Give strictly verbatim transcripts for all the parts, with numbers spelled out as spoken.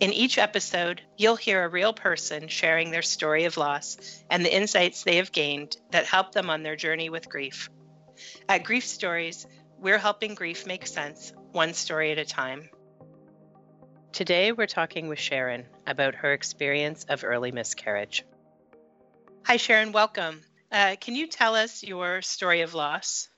In each episode, you'll hear a real person sharing their story of loss and the insights they have gained that help them on their journey with grief. At Grief Stories, we're helping grief make sense, one story at a time. Today, we're talking with Sharon about her experience of early miscarriage. Hi, Sharon. Welcome. Uh, can you tell us your story of loss?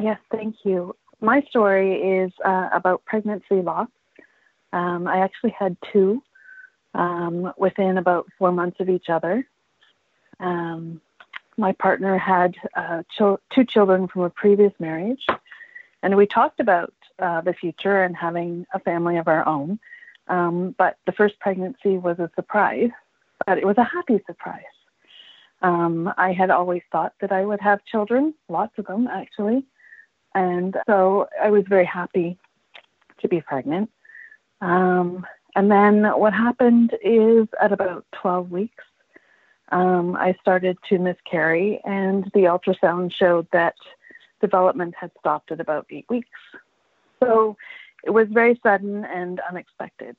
Yes, thank you. My story is uh, about pregnancy loss. Um, I actually had two um, within about four months of each other. Um, my partner had uh, cho- two children from a previous marriage, and we talked about uh, the future and having a family of our own. Um, but the first pregnancy was a surprise, but it was a happy surprise. Um, I had always thought that I would have children, lots of them actually. And so I was very happy to be pregnant. Um, and then what happened is at about twelve weeks, um, I started to miscarry, and the ultrasound showed that development had stopped at about eight weeks. So it was very sudden and unexpected.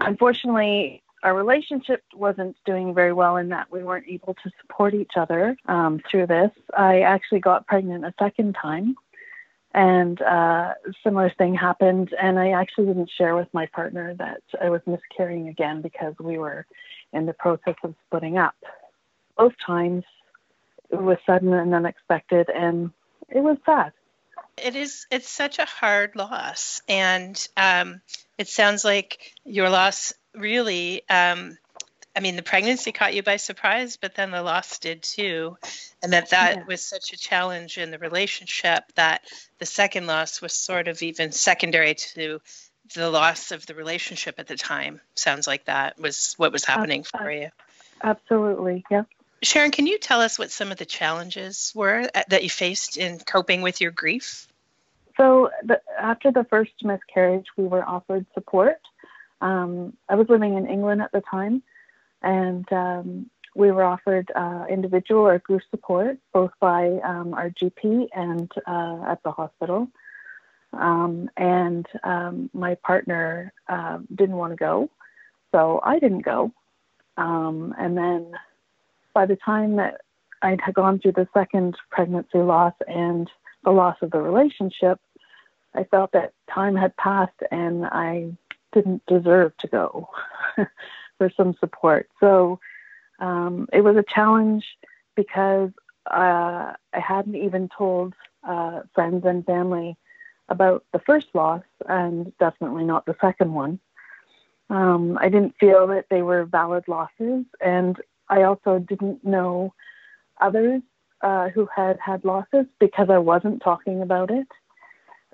Unfortunately, our relationship wasn't doing very well in that we weren't able to support each other um, through this. I actually got pregnant a second time, and uh, a similar thing happened. And I actually didn't share with my partner that I was miscarrying again because we were in the process of splitting up. Both times, it was sudden and unexpected, and it was sad. It is, it's such a hard loss. And um, it sounds like your loss really, um, I mean, the pregnancy caught you by surprise, but then the loss did too. And that that yeah. was such a challenge in the relationship that the second loss was sort of even secondary to the loss of the relationship at the time. Sounds like that was what was happening uh, for uh, you. Absolutely. Yeah. Sharon, can you tell us what some of the challenges were that you faced in coping with your grief? So the, after the first miscarriage, we were offered support. Um, I was living in England at the time, and um, we were offered uh, individual or group support, both by um, our G P and uh, at the hospital. Um, and um, my partner uh, didn't want to go, so I didn't go. Um, and then by the time that I had gone through the second pregnancy loss and the loss of the relationship, I felt that time had passed and I didn't deserve to go for some support. So um, it was a challenge because uh, I hadn't even told uh, friends and family about the first loss, and definitely not the second one. Um, I didn't feel that they were valid losses, and I also didn't know others uh, who had had losses because I wasn't talking about it.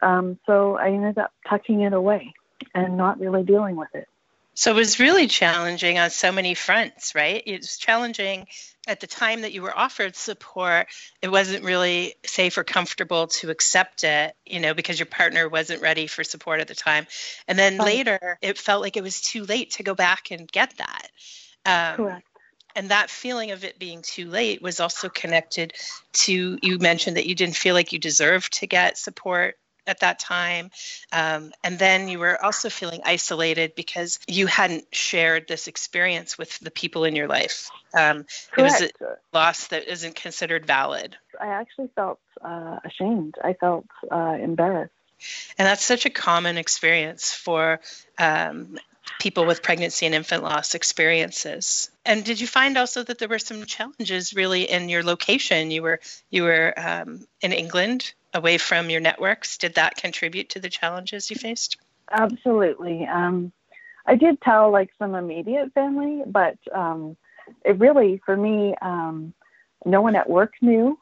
Um, so I ended up tucking it away and not really dealing with it. So it was really challenging on so many fronts, right? It was challenging at the time that you were offered support. It wasn't really safe or comfortable to accept it, you know, because your partner wasn't ready for support at the time. And then oh. later, it felt like it was too late to go back and get that. Um, Correct. And that feeling of it being too late was also connected to, you mentioned that you didn't feel like you deserved to get support at that time. Um, and then you were also feeling isolated because you hadn't shared this experience with the people in your life. Um, it was a loss that isn't considered valid. I actually felt uh, ashamed. I felt uh, embarrassed. And that's such a common experience for um people with pregnancy and infant loss experiences. And did you find also that there were some challenges really in your location? You were you were um, in England, away from your networks. Did that contribute to the challenges you faced? Absolutely. Um, I did tell like some immediate family, but um, it really, for me, um, no one at work knew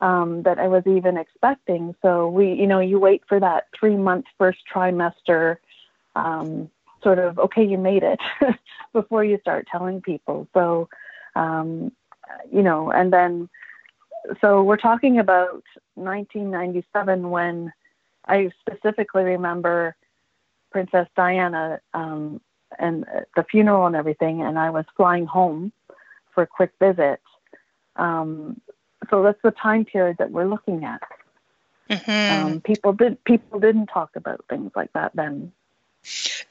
um, that I was even expecting. So we, you know, you wait for that three-month first trimester um sort of, okay, you made it before you start telling people. So, um, you know, and then so we're talking about nineteen ninety-seven when I specifically remember Princess Diana um, and the funeral and everything, and I was flying home for a quick visit. Um, so that's the time period that we're looking at. Mm-hmm. Um, people did, people didn't talk about things like that then.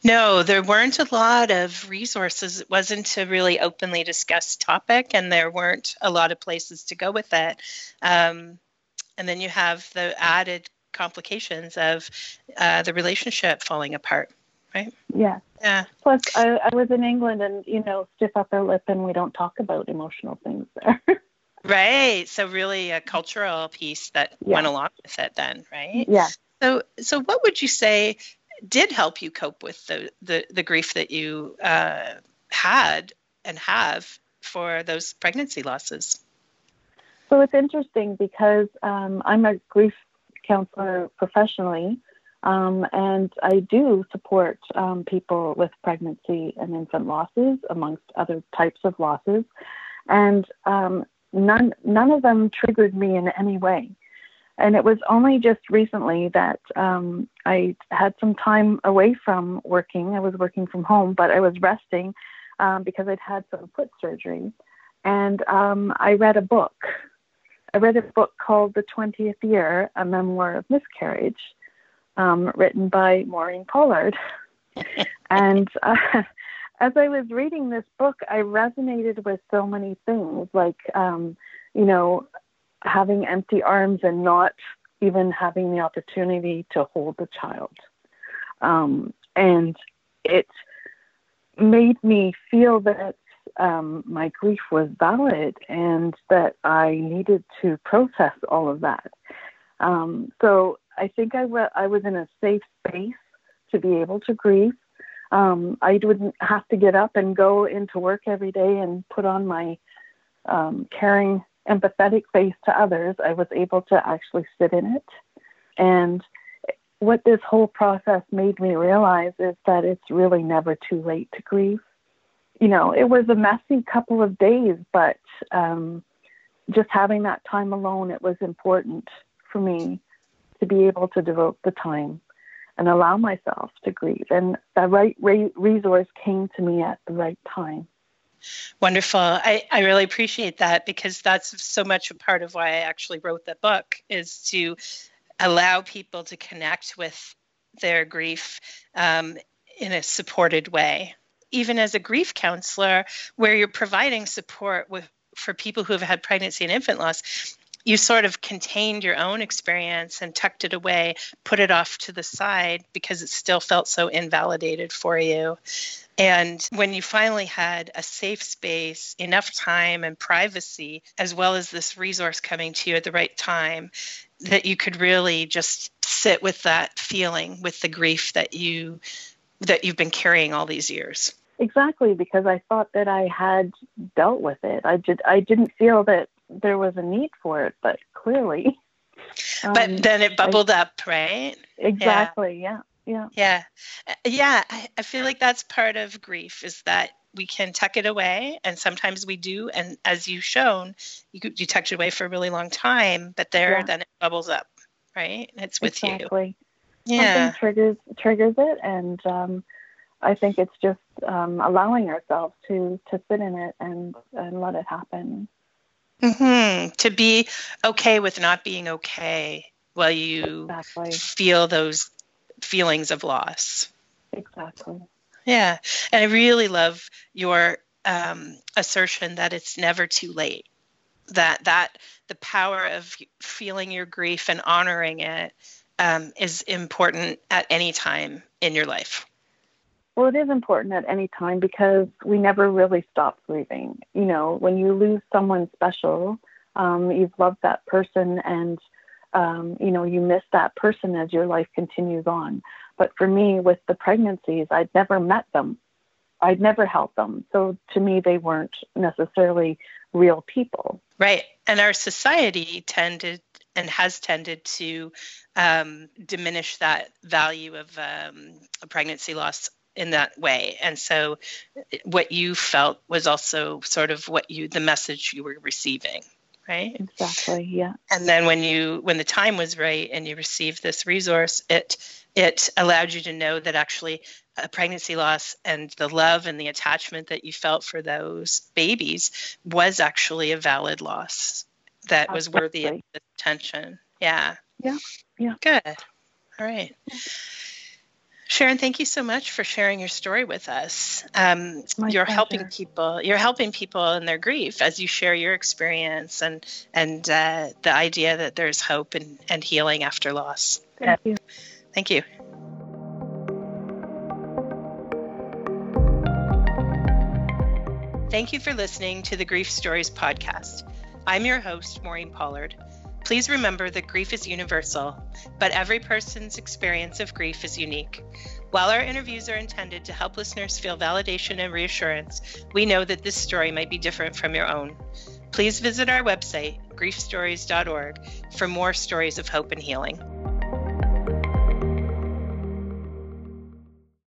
No, there weren't a lot of resources. It wasn't a really openly discussed topic, and there weren't a lot of places to go with it. Um, and then you have the added complications of uh, the relationship falling apart, right? Yeah. Yeah. Plus, I, I was in England, and, you know, stiff upper lip, and we don't talk about emotional things there. Right. So really a cultural piece that yeah. went along with it then, right? Yeah. So, so what would you say did help you cope with the, the, the grief that you uh, had and have for those pregnancy losses? So it's interesting because um, I'm a grief counselor professionally, um, and I do support um, people with pregnancy and infant losses, amongst other types of losses. And um, none none of them triggered me in any way. And it was only just recently that um, I had some time away from working. I was working from home, but I was resting um, because I'd had some foot surgery. And um, I read a book. I read a book called The twentieth Year, A Memoir of Miscarriage, um, written by Maureen Pollard. And uh, as I was reading this book, I resonated with so many things, like, um, you know, having empty arms and not even having the opportunity to hold the child. Um, and it made me feel that um, my grief was valid and that I needed to process all of that. Um, so I think I, w- I was in a safe space to be able to grieve. Um, I wouldn't have to get up and go into work every day and put on my um, caring empathetic face to others. I was able to actually sit in it. And what this whole process made me realize is that it's really never too late to grieve. You know, it was a messy couple of days, but um, just having that time alone, it was important for me to be able to devote the time and allow myself to grieve. And the right re- resource came to me at the right time. Wonderful. I, I really appreciate that, because that's so much a part of why I actually wrote the book, is to allow people to connect with their grief um, in a supported way. Even as a grief counselor, where you're providing support with, for people who have had pregnancy and infant loss, you sort of contained your own experience and tucked it away, put it off to the side because it still felt so invalidated for you. And when you finally had a safe space, enough time and privacy, as well as this resource coming to you at the right time, that you could really just sit with that feeling, with the grief that you that you've been carrying all these years. Exactly, because I thought that I had dealt with it. I did. I didn't feel that there was a need for it, but clearly. But um, then it bubbled I, up, right? Exactly, yeah. Yeah. Yeah. Yeah. I, I feel like that's part of grief, is that we can tuck it away, and sometimes we do. And as you've shown, you, you tuck it away for a really long time, but there, yeah. then it bubbles up, right? It's with exactly. you. Exactly. Yeah. Something triggers, triggers it. And um, I think it's just um, allowing ourselves to, to sit in it and, and let it happen. Mm-hmm. To be okay with not being okay while you exactly. feel those feelings of loss. Exactly. Yeah. And I really love your um, assertion that it's never too late, that that the power of feeling your grief and honoring it um, is important at any time in your life. Well, it is important at any time, because we never really stop grieving. You know, when you lose someone special, um, you've loved that person, and, um, you know, you miss that person as your life continues on. But for me, with the pregnancies, I'd never met them. I'd never held them. So to me, they weren't necessarily real people. Right. And our society tended and has tended to um, diminish that value of um, a pregnancy loss in that way. And so what you felt was also sort of what you, the message you were receiving, right? Exactly, yeah. And then when you when the time was right and you received this resource, it it allowed you to know that actually a pregnancy loss and the love and the attachment that you felt for those babies was actually a valid loss that was Absolutely. worthy of the attention. Yeah. Yeah. Yeah. Good. All right. Yeah. Sharon, thank you so much for sharing your story with us. Um, you're pleasure. helping people. You're helping people in their grief as you share your experience and and uh, the idea that there's hope and, and healing after loss. Thank yeah. you. Thank you. Thank you for listening to the Grief Stories podcast. I'm your host, Maureen Pollard. Please remember that grief is universal, but every person's experience of grief is unique. While our interviews are intended to help listeners feel validation and reassurance, we know that this story might be different from your own. Please visit our website, grief stories dot org, for more stories of hope and healing.